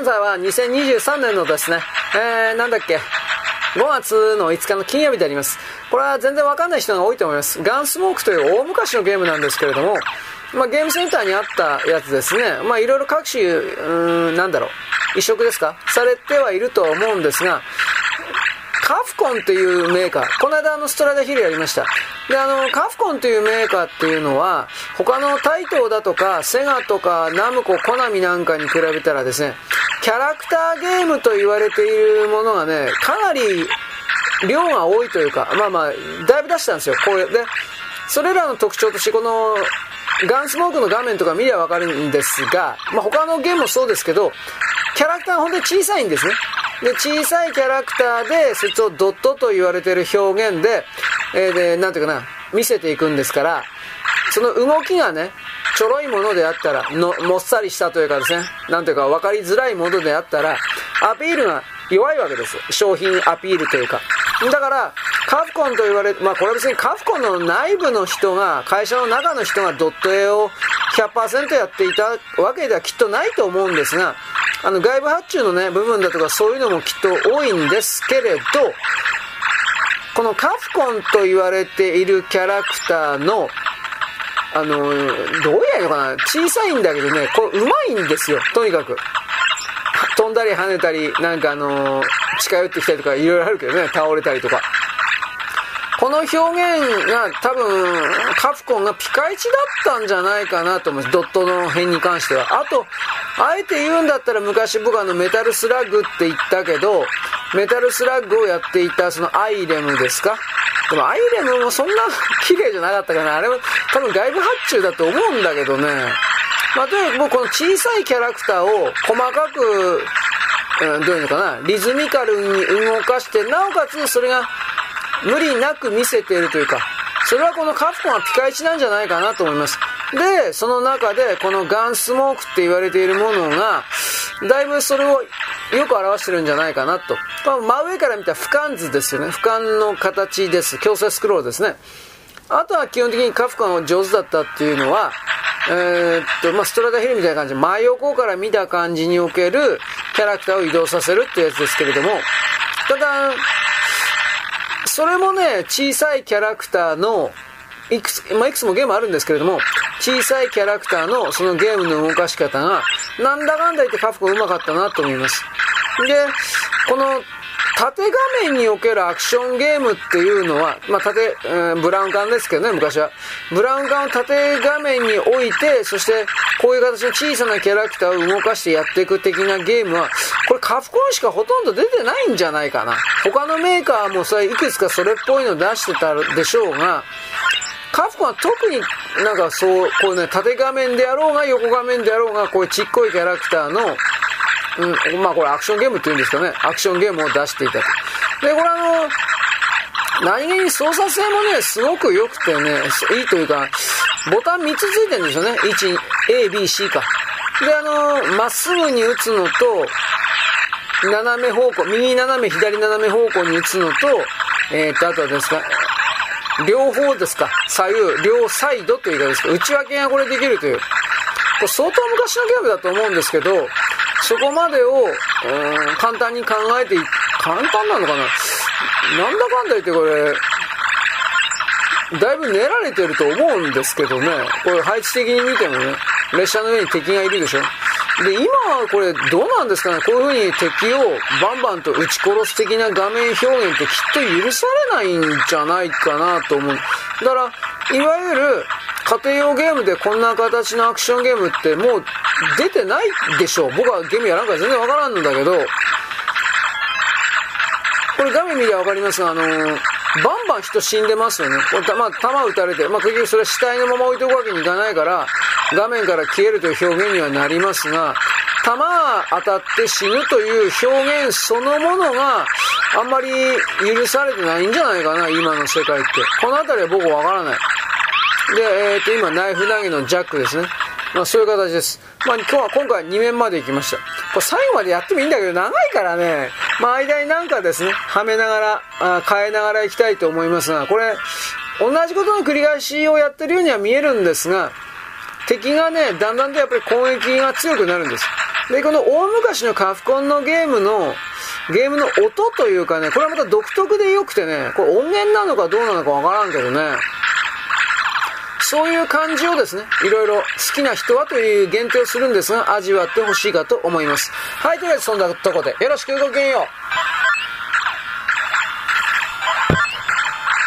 現在は2023年のですね、5月の5日の金曜日であります。これは全然わかんない人が多いと思います。ガンスモークという大昔のゲームなんですけれども、ゲームセンターにあったやつですね。いろいろ各種移植ですかされてはいると思うんですが、カフコンというメーカー、この間ストラダヒルやりました。で、カフコンというメーカーっていうのは、他のタイトーだとかセガとかナムコ、コナミなんかに比べたらですね、キャラクターゲームと言われているものがね、かなり量が多いというか、だいぶ出したんですよ。これでそれらの特徴として、このガンスモークの画面とか見ればわかるんですが、他のゲームもそうですけど、キャラクターが本当に小さいんですね。で、小さいキャラクターで、そいつをドットと言われている表現で、見せていくんですから、その動きがね、ちょろいものであったら、もっさりしたというかですね、分かりづらいものであったら、アピールが弱いわけです。商品アピールというか。だから、カフコンと言われて、これは別にカフコンの内部の人が、会社の中の人がドット絵を 100% やっていたわけではきっとないと思うんですが、外部発注のね、部分だとかそういうのもきっと多いんですけれど、このカフコンと言われているキャラクターの、どう言えばいいのかな、小さいんだけどね、これうまいんですよ、とにかく。飛んだり跳ねたり、近寄ってきたりとかいろいろあるけどね、倒れたりとか。この表現が多分カプコンがピカイチだったんじゃないかなと思います。ドットの辺に関しては。あと、あえて言うんだったら、昔僕メタルスラッグって言ったけど、メタルスラッグをやっていたそのアイレムですか。でもアイレムもそんな綺麗じゃなかったかな。あれも多分外部発注だと思うんだけどね。とにかくもうこの小さいキャラクターを細かく、リズミカルに動かして、なおかつそれが無理なく見せているというか、それはこのカプコンはピカイチなんじゃないかなと思います。で、その中でこのガンスモークって言われているものがだいぶそれをよく表してるんじゃないかなと。真上から見た俯瞰図ですよね。俯瞰の形です。強制スクロールですね。あとは基本的にカプコンが上手だったっていうのは、ストラダヒルみたいな感じで真横から見た感じにおけるキャラクターを移動させるっていうやつですけれども、ただそれもね、小さいキャラクターのいくつもゲームあるんですけれども、小さいキャラクターのそのゲームの動かし方がなんだかんだ言ってカプコンうまかったなと思います。で、この縦画面におけるアクションゲームっていうのは、ブラウン管ですけどね、昔は。ブラウン管を縦画面に置いて、そしてこういう形の小さなキャラクターを動かしてやっていく的なゲームは、これカプコンしかほとんど出てないんじゃないかな。他のメーカーもいくつかそれっぽいの出してたでしょうが、カプコンは特に縦画面であろうが横画面であろうが、こういうちっこいキャラクターの、これアクションゲームっていうんですかね。アクションゲームを出していたと。で、これ何気に操作性もね、すごく良くてね、いいというか、ボタン3つついてるんですよね。1、A、B、C か。で、まっすぐに打つのと、斜め方向、右斜め、左斜め方向に打つのと、あとはですか、両方ですか、左右、両サイドというかですか、内訳がこれできるという。これ相当昔のゲームだと思うんですけど、そこまでを簡単に考えて、簡単なのかな、なんだかんだ言ってこれだいぶ練られてると思うんですけどね。これ配置的に見てもね、列車の上に敵がいるでしょ。で、今はこれどうなんですかね。こういう風に敵をバンバンと撃ち殺す的な画面表現ってきっと許されないんじゃないかなと思う。だからいわゆる家庭用ゲームでこんな形のアクションゲームってもう出てないでしょう。僕はゲームやらんから全然わからんんだけど、これ画面見ればわかりますが、バンバン人死んでますよね。これ弾撃たれて、結局それは死体のまま置いておくわけにいかないから、画面から消えるという表現にはなりますが、弾が当たって死ぬという表現そのものがあんまり許されてないんじゃないかな、今の世界って。このあたりは僕わからない。で、今ナイフ投げのジャックですね。そういう形です。今回2面まで行きました。これ最後までやってもいいんだけど長いからね、間にですね、はめながら変えながら行きたいと思いますが、これ同じことの繰り返しをやってるようには見えるんですが、敵がね、だんだんとやっぱり攻撃が強くなるんです。で、この大昔のカフコンのゲームの音というかね、これはまた独特で良くてね、これ音源なのかどうなのかわからんけどね、そういう感じをですね、いろいろ好きな人はという限定をするんですが、味わってほしいかと思います。はい、とりあえずそんなとこでよろしくごきげんよう。